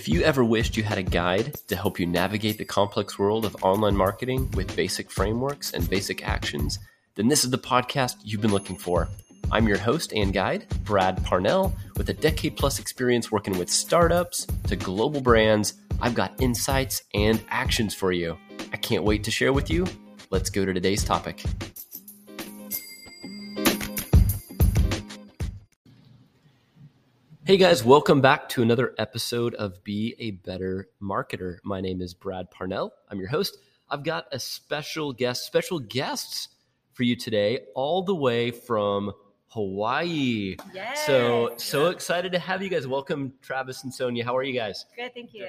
If you ever wished you had a guide to help you navigate the complex world of online marketing with basic frameworks and basic actions, then this is the podcast you've been looking for. I'm your host and guide, Brad Parnell. With a decade-plus experience working with startups to global brands, I've got insights and actions for you. I can't wait to share with you. Let's go to today's topic. Hey guys, welcome back to another episode of Be a Better Marketer. My name is Brad Parnell. I'm your host. I've got a special guests for you today, all the way from Hawaii. Yes. So excited to have you guys. Welcome, Travis and Sonia. How are you guys? Good, thank you.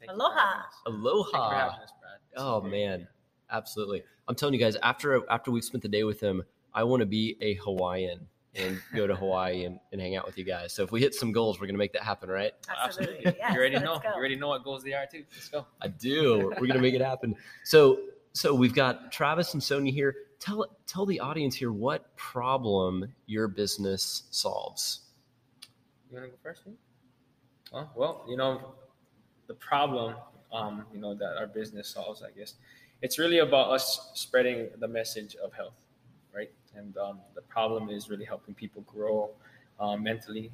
Thank Aloha. You Aloha. Thank you for us, Brad. Oh man, absolutely. I'm telling you guys, after we've spent the day with them, I want to be a Hawaiian and go to Hawaii and hang out with you guys. So if we hit some goals, we're going to make that happen, right? Absolutely. Yes, you already know what goals they are too. Let's go. I do. We're going to make it happen. So we've got Travis and Sonia here. Tell the audience here what problem your business solves. You want to go first? Oh, well, the problem, that our business solves, I guess, it's really about us spreading the message of health, right? And the problem is really helping people grow mentally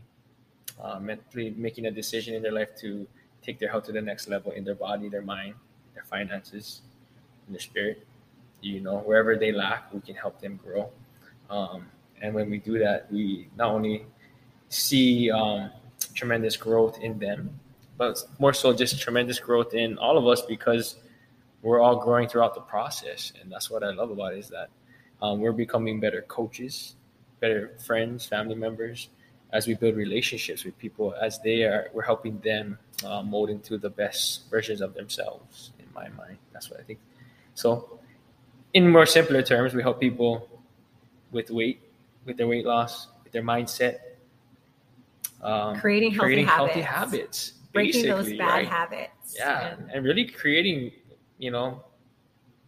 making a decision in their life to take their health to the next level in their body, their mind, their finances, and their spirit. Wherever they lack, we can help them grow. And when we do that, we not only see tremendous growth in them, but more so just tremendous growth in all of us because we're all growing throughout the process. And that's what I love about it is that we're becoming better coaches, better friends, family members, as we build relationships with people, as we're helping them mold into the best versions of themselves, in my mind. That's what I think. So in more simpler terms, we help people with their weight loss, with their mindset. Creating healthy habits. Breaking those bad habits. Yeah, and really creating,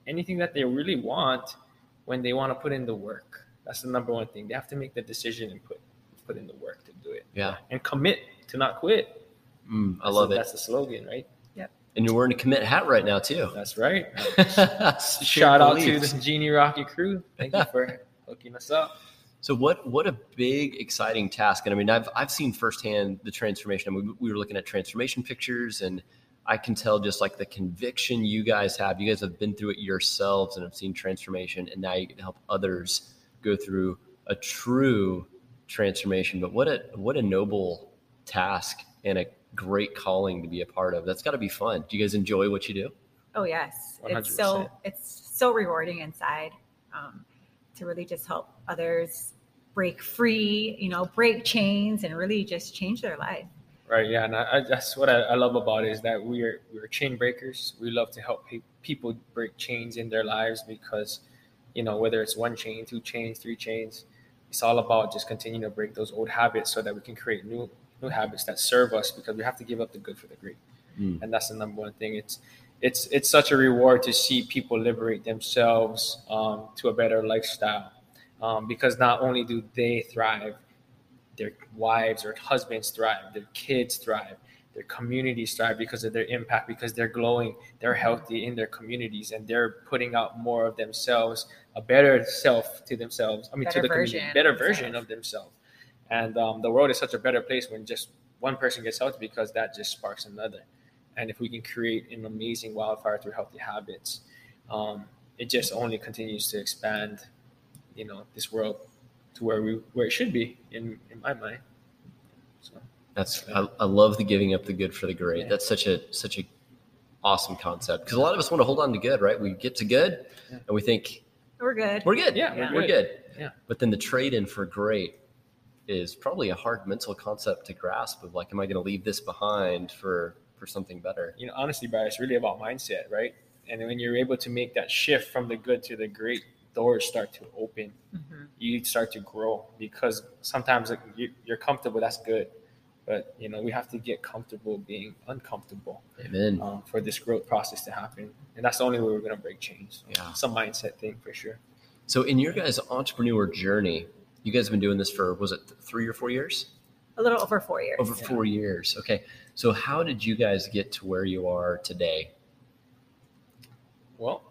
anything that they really want when they want to put in the work. That's the number one thing. They have to make the decision and put in the work to do it. Yeah. And commit to not quit. I love it. That's the slogan, right? And you're wearing a commit hat right now, too. That's right. Shout out to the Genie Rocky crew. Thank you for hooking us up. So what a big, exciting task. And I mean, I've seen firsthand the transformation. I mean, we were looking at transformation pictures, and I can tell just like the conviction you guys have. You guys have been through it yourselves and have seen transformation, and now you can help others go through a true transformation. But what a noble task and a great calling to be a part of. That's got to be fun. Do you guys enjoy what you do? Oh yes. 100%. It's so rewarding inside to really just help others break free, break chains and really just change their life. Right. Yeah. And that's what I love about it is that we're chain breakers. We love to help people break chains in their lives because, whether it's one chain, two chains, three chains, it's all about just continuing to break those old habits so that we can create new habits that serve us because we have to give up the good for the great. And that's the number one thing. It's such a reward to see people liberate themselves to a better lifestyle because not only do they thrive, their wives or husbands thrive, their kids thrive, their communities thrive because of their impact, because they're glowing, they're healthy in their communities, and they're putting out more of themselves, a better self to themselves, version of themselves. And the world is such a better place when just one person gets healthy because that just sparks another. And if we can create an amazing wildfire through healthy habits, it just only continues to expand, this world to where it should be in my mind. So I love the giving up the good for the great. Yeah. That's such a awesome concept because a lot of us want to hold on to good, right? We get to good and we think we're good. Yeah. We're good. Yeah. But then the trade-in for great is probably a hard mental concept to grasp of like, am I going to leave this behind for something better? Honestly, Brad, it's really about mindset, right? And when you're able to make that shift from the good to the great, doors start to open. Mm-hmm. You start to grow because sometimes you're comfortable. That's good. But, we have to get comfortable being uncomfortable. Amen. For this growth process to happen. And that's the only way we're going to break chains. Yeah. It's a mindset thing for sure. So in your guys' entrepreneur journey, you guys have been doing this for, was it 3 or 4 years? A little over 4 years. Over 4 years. Okay. So how did you guys get to where you are today? Well,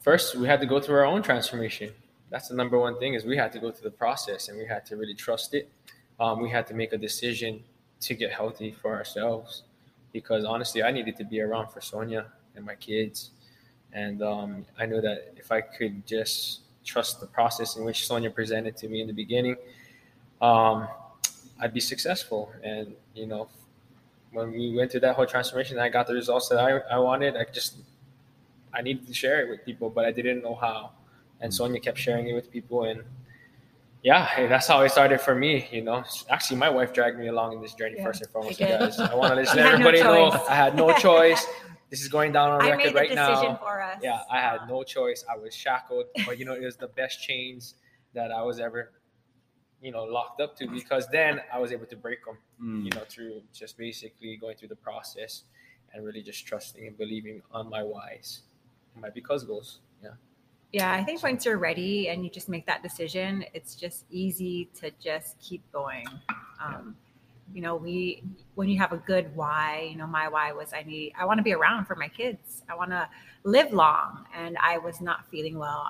first we had to go through our own transformation. That's the number one thing, is we had to go through the process and we had to really trust it. We had to make a decision to get healthy for ourselves, because honestly, I needed to be around for Sonia and my kids. And I knew that if I could just trust the process in which Sonia presented to me in the beginning, I'd be successful. And, you know, when we went through that whole transformation, I got the results that I wanted. I needed to share it with people, but I didn't know how. And Sonia kept sharing it with people. And yeah, that's how it started for me. You know, actually, my wife dragged me along in this journey first and foremost. You guys, I want to let everybody know I had no choice. This is going down on record right now. I made the decision for us. Yeah, I had no choice. I was shackled, but you know, it was the best chains that I was ever, you know, locked up to, because then I was able to break them, you know, through just basically going through the process and really just trusting and believing on my whys and my because goals. Yeah. Yeah, I think once you're ready and you just make that decision, it's just easy to just keep going. You know, when you have a good why, you know, my why was I want to be around for my kids. I want to live long, and I was not feeling well.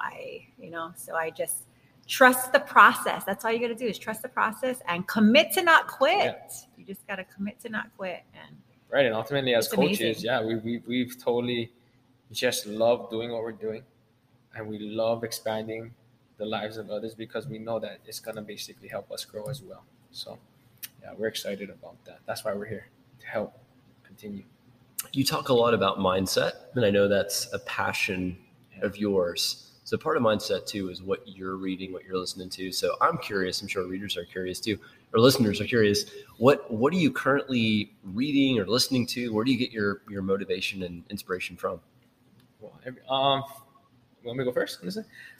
So I just trust the process. That's all you got to do, is trust the process and commit to not quit. Yeah. You just got to commit to not quit. And ultimately as coaches, we've totally just loved doing what we're doing, and we love expanding the lives of others because we know that it's going to basically help us grow as well. So yeah, we're excited about that. That's why we're here, to help continue. You talk a lot about mindset, and I know that's a passion of yours. So part of mindset, too, is what you're reading, what you're listening to. So I'm curious, I'm sure readers are curious, too, or listeners are curious. What are you currently reading or listening to? Where do you get your motivation and inspiration from? Well, let me go first.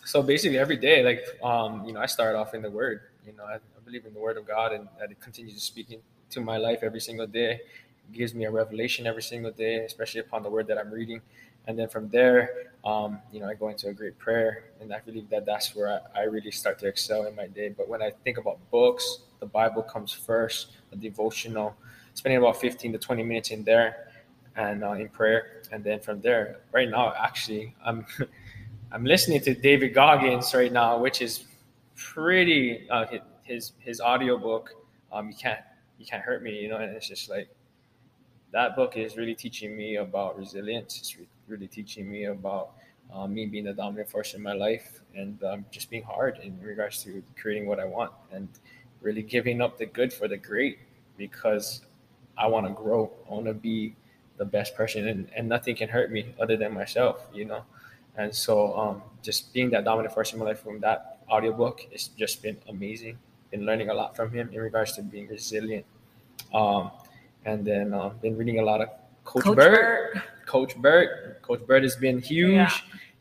So basically every day, I start off in the Word. You know, I believe in the Word of God, and that it continues to speak into my life every single day. It gives me a revelation every single day, especially upon the Word that I'm reading. And then from there, I go into a great prayer, and I believe that that's where I really start to excel in my day. But when I think about books, the Bible comes first, a devotional, spending about 15 to 20 minutes in there and in prayer. And then from there, right now, actually, I'm listening to David Goggins right now, which is pretty his audiobook. You can't hurt me, you know. And it's just like, that book is really teaching me about resilience. It's really teaching me about me being the dominant force in my life, and just being hard in regards to creating what I want, and really giving up the good for the great, because I want to grow. I want to be the best person, and nothing can hurt me other than myself, you know. And so just being that dominant force in my life from that audiobook, it's just been amazing. Been learning a lot from him in regards to being resilient. And then been reading a lot of Coach Bird. Coach Bird has been huge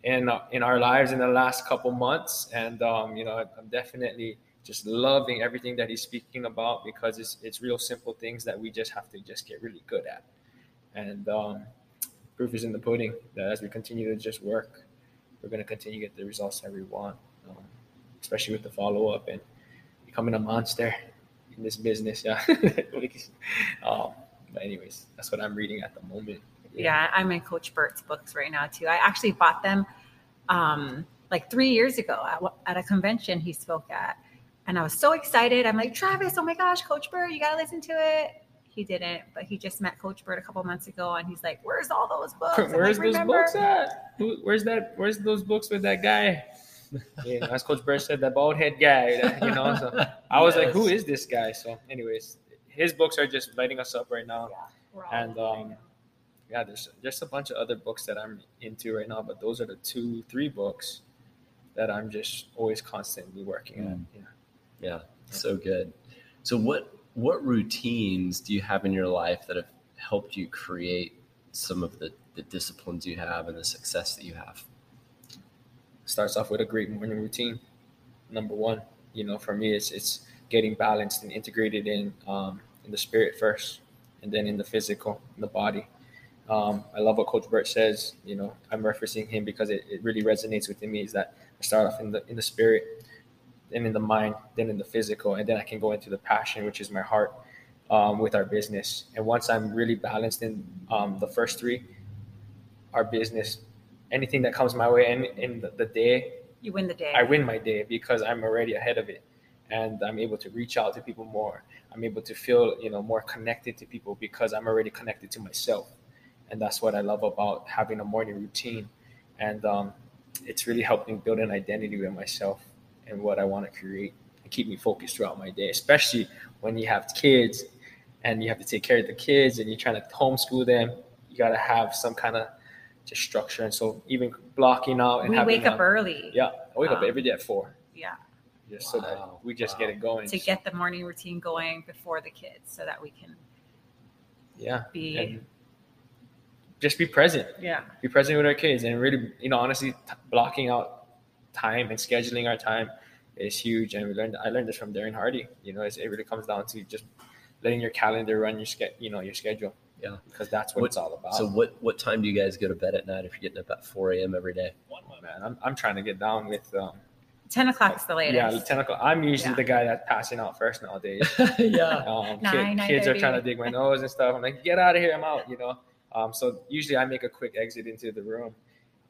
in our lives in the last couple months. And, I'm definitely just loving everything that he's speaking about, because it's real simple things that we just have to just get really good at. And proof is in the pudding that as we continue to just work, we're going to continue to get the results that we want, especially with the follow-up and becoming a monster in this business. Yeah. But anyways, that's what I'm reading at the moment. Yeah, I'm in Coach Bird's books right now too. I actually bought them 3 years ago at a convention he spoke at, and I was so excited. I'm like, Travis, oh my gosh, Coach Bird, you got to listen to it. He didn't, but he just met Coach Bird a couple months ago, and he's like, "Where's all those books? Where's those books at? Where's that? Where's those books with that guy?" You know, as Coach Bird said, that bald head guy. You know, so I was like, "Who is this guy?" So, anyways, his books are just lighting us up right now, and there's just a bunch of other books that I'm into right now, but those are the 2-3 books that I'm just always constantly working on. Yeah, so good. So what routines do you have in your life that have helped you create some of the disciplines you have and the success that you have? Starts off with a great morning routine. Number one, you know, for me, it's getting balanced and integrated in the spirit first, and then in the physical, in the body. I love what Coach Bird says. You know, I'm referencing him because it really resonates within me, is that I start off in the spirit, and in the mind, then in the physical, and then I can go into the passion, which is my heart, with our business. And once I'm really balanced in the first three, our business, anything that comes my way in the day, you win the day. I win my day because I'm already ahead of it, and I'm able to reach out to people more. I'm able to feel, more connected to people because I'm already connected to myself. And that's what I love about having a morning routine. And it's really helped me build an identity with myself and what I want to create and keep me focused throughout my day, especially when you have kids and you have to take care of the kids and you're trying to homeschool them. You got to have some kind of just structure. And so even blocking out and having... We wake up early. Yeah. I wake up every day at 4. Yeah. Just so that we just get it going. To get the morning routine going before the kids so that we can be... And just be present. Yeah. Be present with our kids. And really, honestly, blocking out time and scheduling our time is huge. And I learned this from Darren Hardy. It really comes down to just letting your calendar run your schedule. Yeah. Because that's what it's all about. So what time do you guys go to bed at night if you're getting up at 4 a.m. every day? Man, I'm trying to get down with... 10 o'clock's the latest. Yeah, 10 o'clock. I'm usually the guy that's passing out first nowadays. Kids are trying to dig my nose and stuff. I'm like, get out of here. I'm out, So usually I make a quick exit into the room.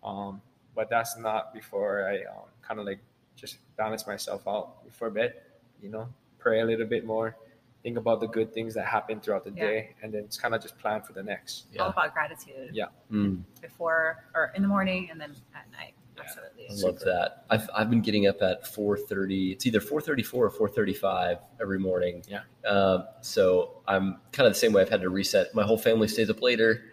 But that's not before I kind of just balance myself out before bed, pray a little bit more. Think about the good things that happen throughout the day, and then it's kind of just plan for the next. All about gratitude. Yeah. Mm. Before or in the morning, and then at night. Yeah. Absolutely. I love that. I've been getting up at 4:30. It's either 4:34 or 4:35 every morning. Yeah. So I'm kind of the same way. I've had to reset. My whole family stays up later,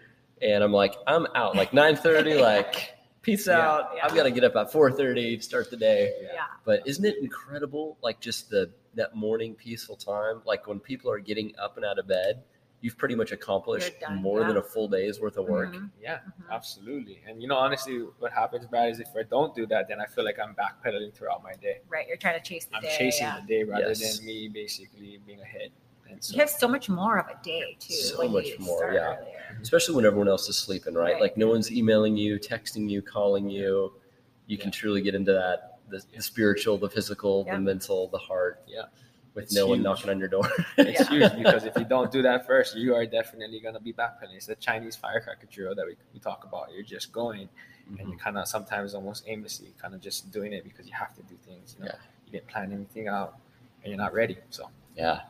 and I'm like, I'm out. Like 9:30. Like peace out. Yeah. I've got to get up at 4:30. Start the day. Yeah. But isn't it incredible? Like just that morning peaceful time, like when people are getting up and out of bed, you've pretty much accomplished more than a full day's worth of work. Mm-hmm. Yeah, mm-hmm. Absolutely. And honestly, what happens, Brad, is if I don't do that, then I feel like I'm backpedaling throughout my day. Right, you're trying to chase the day. I'm chasing the day rather than me basically being ahead. And so, you have so much more of a day too. So much more, earlier. Especially when everyone else is sleeping, right? Like no one's emailing you, texting you, calling you. You can truly get into that. The spiritual, the physical, the mental, the heart, with it's no huge. One knocking on your door. It's huge because if you don't do that first, you are definitely going to be backpedaling. It's the Chinese firecracker drill that we talk about. You're just going, and you're kind of sometimes almost aimlessly kind of just doing it because you have to do things. You didn't plan anything out, and you're not ready. So I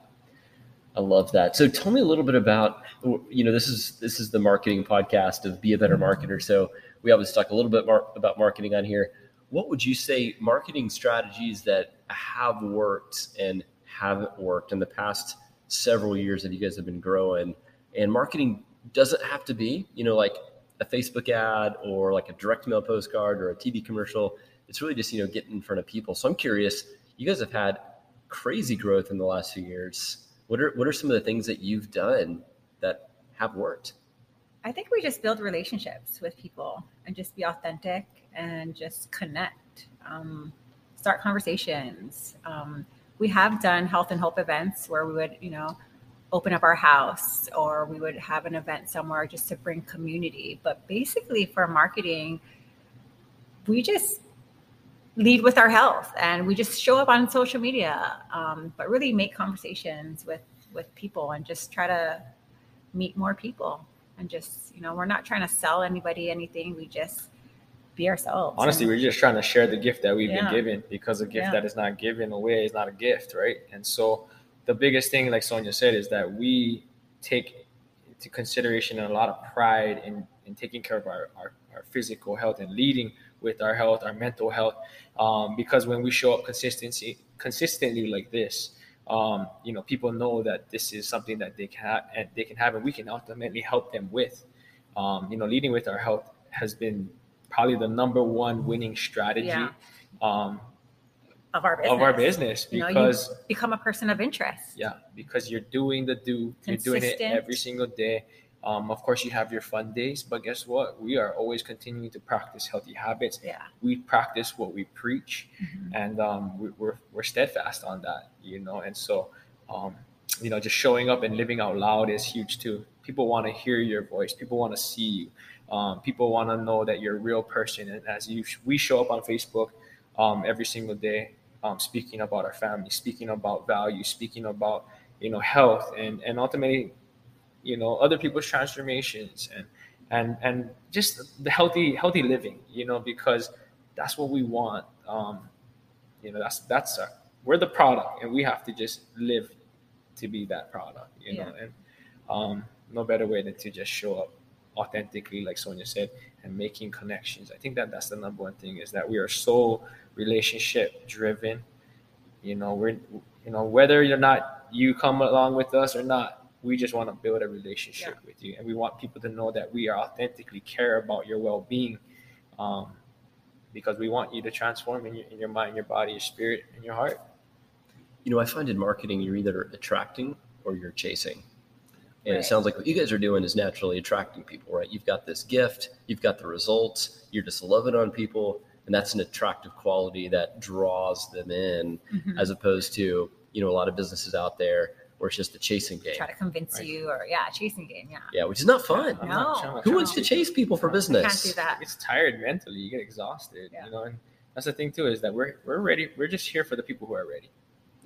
love that. So tell me a little bit about this is the marketing podcast of Be a Better Marketer. So we always talk a little bit about marketing on here. What would you say marketing strategies that have worked and haven't worked in the past several years that you guys have been growing? And marketing doesn't have to be, like a Facebook ad or like a direct mail postcard or a TV commercial. It's really just, getting in front of people. So I'm curious, you guys have had crazy growth in the last few years. What are some of the things that you've done that have worked? I think we just build relationships with people and just be authentic and just connect, start conversations. We have done health and hope events where we would, open up our house, or we would have an event somewhere just to bring community. But basically for marketing, we just lead with our health and we just show up on social media, but really make conversations with people and just try to meet more people. And just, we're not trying to sell anybody anything. We just be ourselves. Honestly, we're just trying to share the gift that we've been given, because a gift that is not given away is not a gift, right? And so the biggest thing, like Sonia said, is that we take into consideration and a lot of pride in taking care of our physical health and leading with our health, our mental health, because when we show up consistently like this, people know that this is something that they can have, and we can ultimately help them with. Leading with our health has been probably the number one winning strategy of our business, because you become a person of interest. Yeah, because you're doing you're doing it every single day. Of course, you have your fun days, but guess what? We are always continuing to practice healthy habits. Yeah. We practice what we preach, and we're steadfast on that, And so, just showing up and living out loud is huge too. People want to hear your voice. People want to see you. People want to know that you're a real person. And we show up on Facebook every single day, speaking about our family, speaking about values, speaking about you know, health and ultimately, you know, other people's transformations and just the healthy living, you know, because that's what we want. You know, we're the product, and we have to just live to be that product, you know, and no better way than to just show up authentically, like Sonia said, and making connections. I think that's the number one thing, is that we are so relationship driven. You know, whether you're not, you come along with us or not, we just want to build a relationship with you. And we want people to know that we are authentically care about your well-being, because we want you to transform in your mind, your body, your spirit, and your heart. You know, I find in marketing, you're either attracting or you're chasing. And it sounds like what you guys are doing is naturally attracting people, right? You've got this gift, you've got the results, you're just loving on people. And that's an attractive quality that draws them in, as opposed to, you know, a lot of businesses out there where it's just a chasing game. Try to convince you, or chasing game, yeah, which is not fun. No. Who wants to chase people for business? Can't do that. It's tired mentally. You get exhausted, you know. And that's the thing too, is that we're ready. We're just here for the people who are ready.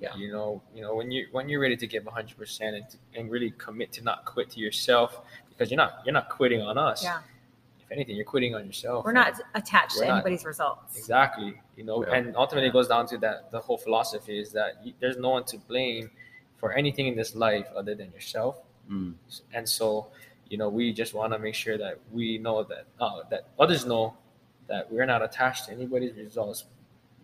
Yeah. You know, when you're ready to give 100% and really commit to not quit to yourself, because you're not quitting on us. Yeah. If anything, you're quitting on yourself. We're not attached to anybody's results. Exactly. You know, and ultimately it goes down to that. The whole philosophy is that there's no one to blame for anything in this life other than yourself. Mm. And so, you know, we just want to make sure that we know that, that others know that we're not attached to anybody's results.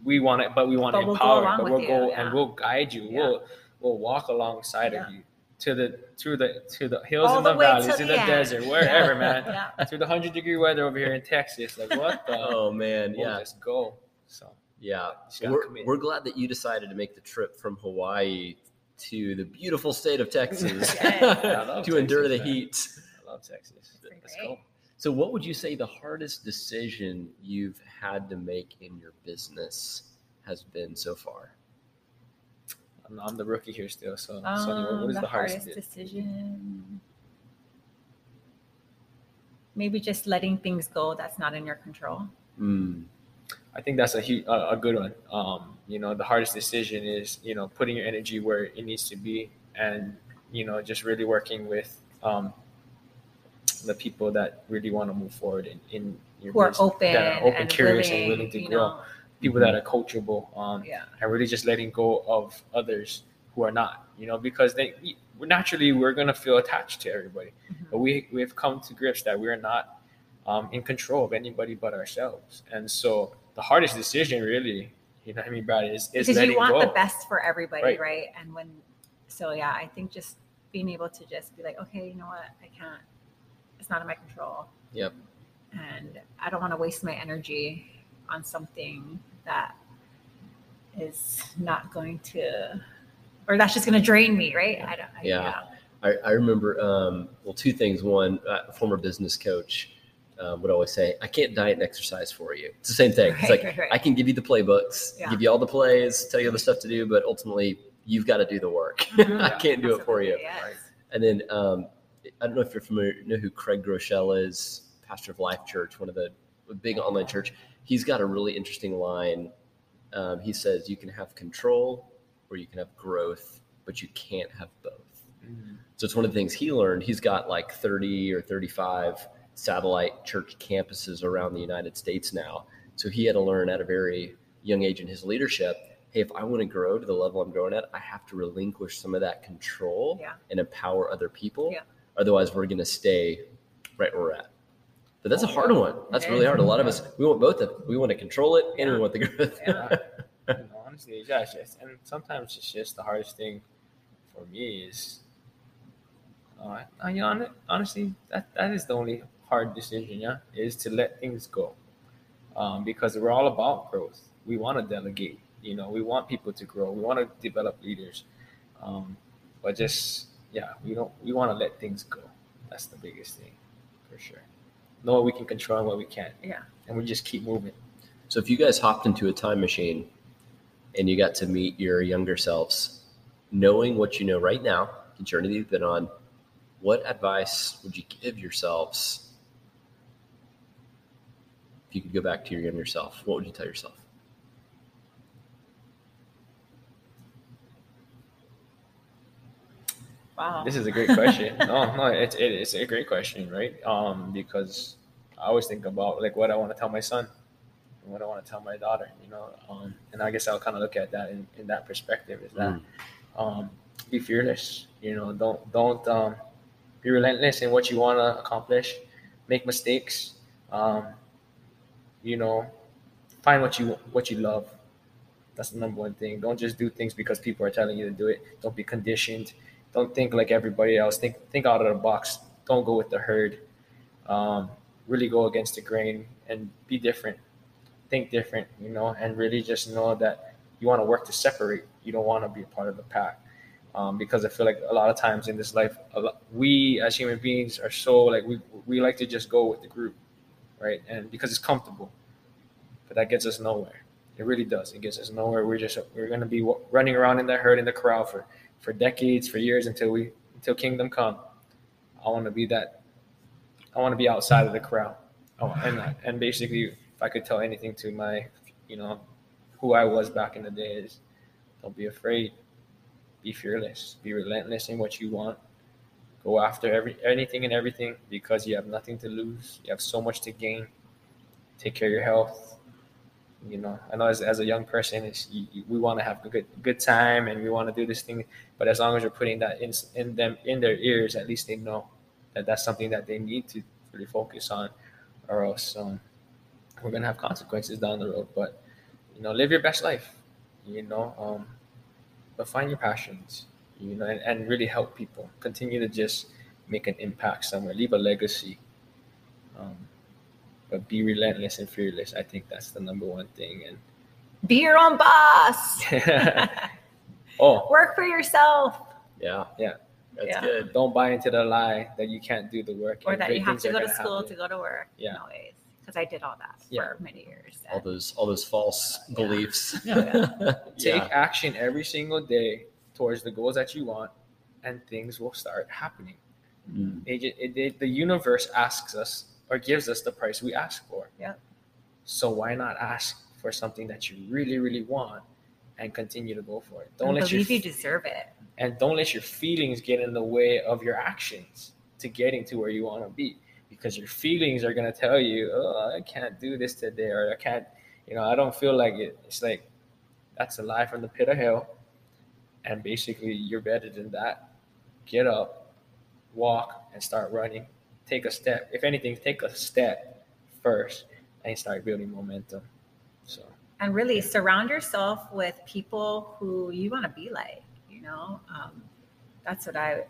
We want it, but we want to empower. But we'll go and we'll guide you. Yeah. We'll walk alongside of you. To the hills all and the valleys, to the desert, wherever, man. To the 100-degree weather over here in Texas. Like, what the? Oh, man. We'll just go. So, we're glad that you decided to make the trip from Hawaii to the beautiful state of Texas to endure the heat. I love Texas. Let's go. So what would you say the hardest decision you've had to make in your business has been so far? I'm the rookie here still, so Sonia, what is the hardest decision? Maybe just letting things go that's not in your control. Mm. I think that's a good one. You know, the hardest decision is, you know, putting your energy where it needs to be, and, you know, just really working with the people that really want to move forward in your business, who are open, curious, and willing to grow. Know. People that are coachable, and really just letting go of others who are not, you know, because we're going to feel attached to everybody, but we've come to grips that we're not in control of anybody but ourselves. And so the hardest decision, really, you know what I mean, Brad, is letting go. Because you want the best for everybody, right? And I think just being able to just be like, okay, you know what, I can't, it's not in my control. Yep. And I don't want to waste my energy on something that is not going to, or that's just going to drain me, right? Yeah. I remember, two things. One, a former business coach would always say, I can't diet and exercise for you. It's the same thing. Right, it's like, I can give you the playbooks, give you all the plays, tell you all the stuff to do, but ultimately you've got to do the work. I can't do it for you. Yes. Right? And then I don't know if you're familiar, you know who Craig Groeschel is, pastor of Life Church, one of the big online church. He's got a really interesting line. He says, you can have control or you can have growth, but you can't have both. Mm-hmm. So it's one of the things he learned. He's got like 30 or 35 satellite church campuses around the United States now. So he had to learn at a very young age in his leadership, hey, if I want to grow to the level I'm growing at, I have to relinquish some of that control and empower other people. Yeah. Otherwise, we're going to stay right where we're at. But that's a hard one. That's really hard. A lot of us, we want both of it. We want to control it, and we want the growth. Honestly, gosh, and sometimes it's just the hardest thing for me is, honestly, that is the only hard decision, is to let things go. Because we're all about growth. We want to delegate. You know, we want people to grow. We want to develop leaders. But just, we want to let things go. That's the biggest thing, for sure. Know what we can control and what we can't. Yeah. And we just keep moving. So if you guys hopped into a time machine and you got to meet your younger selves, knowing what you know right now, the journey that you've been on, what advice would you give yourselves if you could go back to your younger self? What would you tell yourself? Wow. This is a great question. No, it's a great question, right? Because I always think about like what I want to tell my son and what I want to tell my daughter, you know? And I guess I'll kind of look at that in that perspective is that be fearless, you know, don't be relentless in what you want to accomplish, make mistakes, you know, find what you love. That's the number one thing. Don't just do things because people are telling you to do it. Don't be conditioned. Don't think like everybody else. Think out of the box. Don't go with the herd. Really go against the grain and be different. Think different, you know, and really just know that you want to work to separate. You don't want to be a part of the pack. Because I feel like a lot of times in this life, we as human beings are so like, we like to just go with the group, right? And because it's comfortable, but that gets us nowhere. It really does. It gets us nowhere. We're going to be running around in the herd, in the corral for decades, for years until kingdom come. I want to be that. I want to be outside of the corral. And basically, if I could tell anything to my, you know, who I was back in the day is, don't be afraid. Be fearless. Be relentless in what you want. Go after anything and everything because you have nothing to lose. You have so much to gain. Take care of your health. You know, I know as a young person, we want to have a good time and we want to do this thing. But as long as you're putting that in their ears, at least they know that that's something that they need to really focus on, or else we're gonna have consequences down the road. But you know, live your best life. You know, but find your passions. You know, and really help people. Continue to just make an impact somewhere. Leave a legacy. But be relentless and fearless. I think that's the number one thing. And be your own boss. Oh, work for yourself. Yeah, that's good. Don't buy into the lie that you can't do the work or that you have to go to school to go to work. Yeah, always. Because I did all that for many years. All those false beliefs. Yeah. Take action every single day towards the goals that you want, and things will start happening. Mm. The universe asks us. Or gives us the price we ask for. Yeah. So why not ask for something that you really, really want and continue to go for it? Don't let you deserve it. And don't let your feelings get in the way of your actions to getting to where you want to be. Because your feelings are going to tell you, oh, I can't do this today. Or I can't, you know, I don't feel like it. It's like, that's a lie from the pit of hell. And basically you're better than that. Get up, walk, and start running. Take a step. If anything, take a step first and start building momentum. So, and really surround yourself with people who you want to be like, you know, that's what I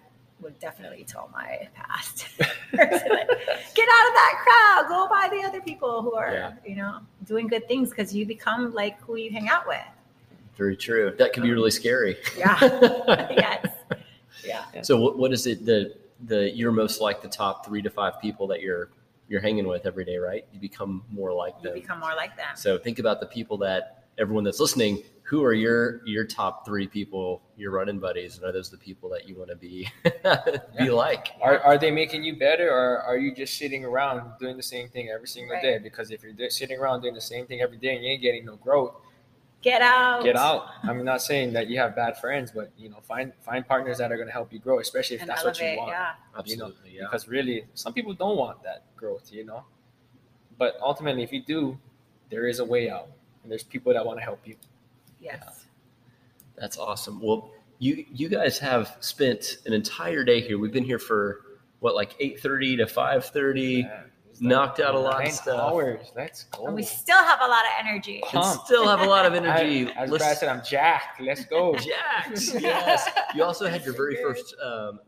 would definitely tell my past person. Like, get out of that crowd, go by the other people who are, you know, doing good things because you become like who you hang out with. Very true. That can be really scary. Yeah. Yes. Yeah. So what is it that, you're most like the top 3 to 5 people that you're hanging with every day, right? You become more like them. So think about the people that everyone that's listening, who are your top 3 people, your running buddies, and are those the people that you want to be like? Are they making you better, or are you just sitting around doing the same thing every single day? Because if you're sitting around doing the same thing every day and you ain't getting no growth, Get out. I'm not saying that you have bad friends, but, you know, find partners that are going to help you grow, especially if that's what you want. Yeah. Absolutely, you know? Because really, some people don't want that growth, you know. But ultimately, if you do, there is a way out. And there's people that want to help you. Yes. Yeah. That's awesome. Well, you guys have spent an entire day here. We've been here for, what, like 8:30 to 5:30? Yeah. Knocked out a lot of stuff. Hours. Let's go. And we still have a lot of energy. As Brad said, I'm jacked. Let's go. Jacked. Yes. You also had your very first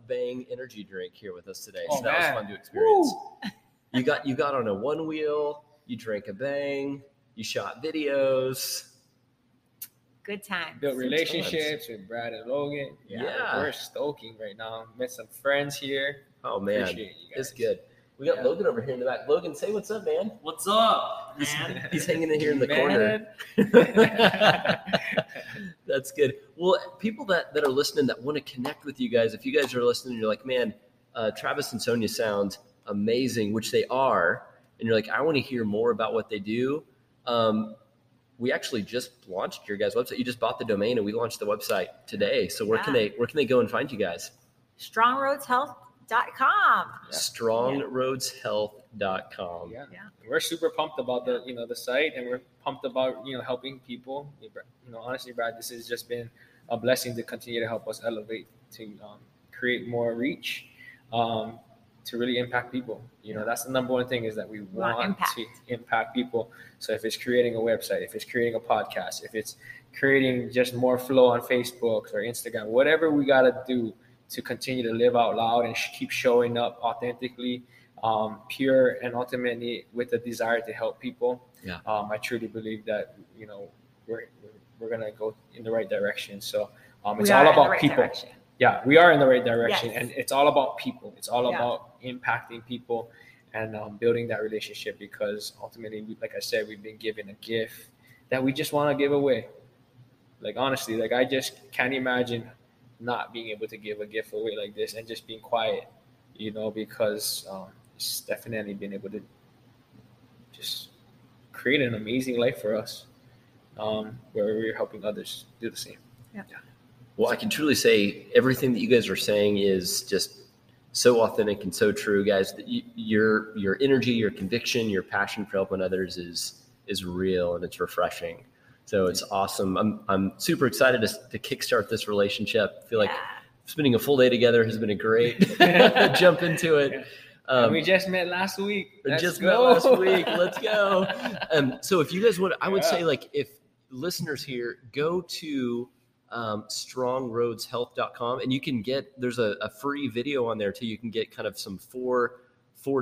Bang energy drink here with us today. So that was fun to experience. Woo. You got on a one wheel. You drank a Bang. You shot videos. Good time. Built relationships with Brad and Logan. Yeah. We're stoking right now. Met some friends here. Oh, man. Appreciate you guys. It's good. We got Logan over here in the back. Logan, say what's up, man. What's up, man? He's hanging in here in the corner. That's good. Well, people that are listening that want to connect with you guys, if you guys are listening, you're like, man, Travis and Sonia sound amazing, which they are. And you're like, I want to hear more about what they do. We actually just launched your guys' website. You just bought the domain and we launched the website today. So where can they go and find you guys? StrongRoadsHealth.com. Yeah. StrongRoadsHealth.com. Yeah. Yeah. We're super pumped about the, you know, the site, and we're pumped about, you know, helping people. You know, honestly, Brad, this has just been a blessing to continue to help us elevate, to create more reach, to really impact people. You know, that's the number one thing, is that we want to impact people. So if it's creating a website, if it's creating a podcast, if it's creating just more flow on Facebook or Instagram, whatever we got to do to continue to live out loud and keep showing up authentically, pure, and ultimately with a desire to help people. Yeah. I truly believe that, you know, we're going to go in the right direction. So it's all about people. Direction. Yeah, we are in the right direction, yes. And it's all about people. It's all about impacting people and building that relationship, because ultimately, like I said, we've been given a gift that we just want to give away. Like, honestly, like, I just can't imagine not being able to give a gift away like this and just being quiet, you know, because it's definitely been able to just create an amazing life for us, where we're helping others do the same. Yeah. Well, I can truly say everything that you guys are saying is just so authentic and so true, guys. Your energy, your conviction, your passion for helping others is real, and it's refreshing. So it's awesome. I'm super excited to kickstart this relationship. I feel like spending a full day together has been a great jump into it. We just met last week. Let's go. So if you guys would, I would say, like, if listeners here, go to StrongRoadsHealth.com, and you can get, there's a free video on there too. You can get kind of some four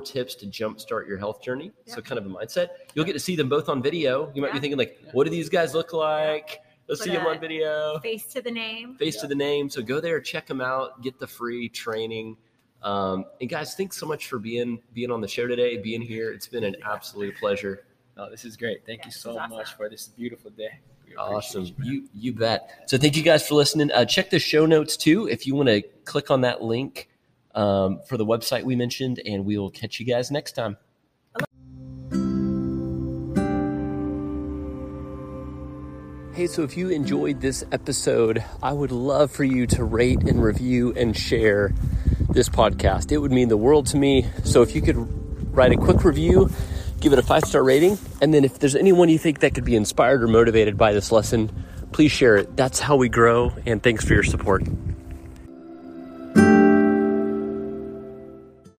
tips to jumpstart your health journey. Yeah. So kind of a mindset. You'll get to see them both on video. You might be thinking, like, what do these guys look like? Let's see them on video. Face to the name. Face to the name. So go there, check them out, get the free training. And guys, thanks so much for being on the show today, being here. It's been an absolute pleasure. Oh, this is great. Thank you so much for this beautiful day. Awesome. You bet. So thank you guys for listening. Check the show notes too, if you want to click on that link for the website we mentioned, and we will catch you guys next time. Hey, so if you enjoyed this episode, I would love for you to rate and review and share this podcast. It would mean the world to me. So if you could write a quick review, give it a 5-star rating. And then if there's anyone you think that could be inspired or motivated by this lesson, please share it. That's how we grow. And thanks for your support.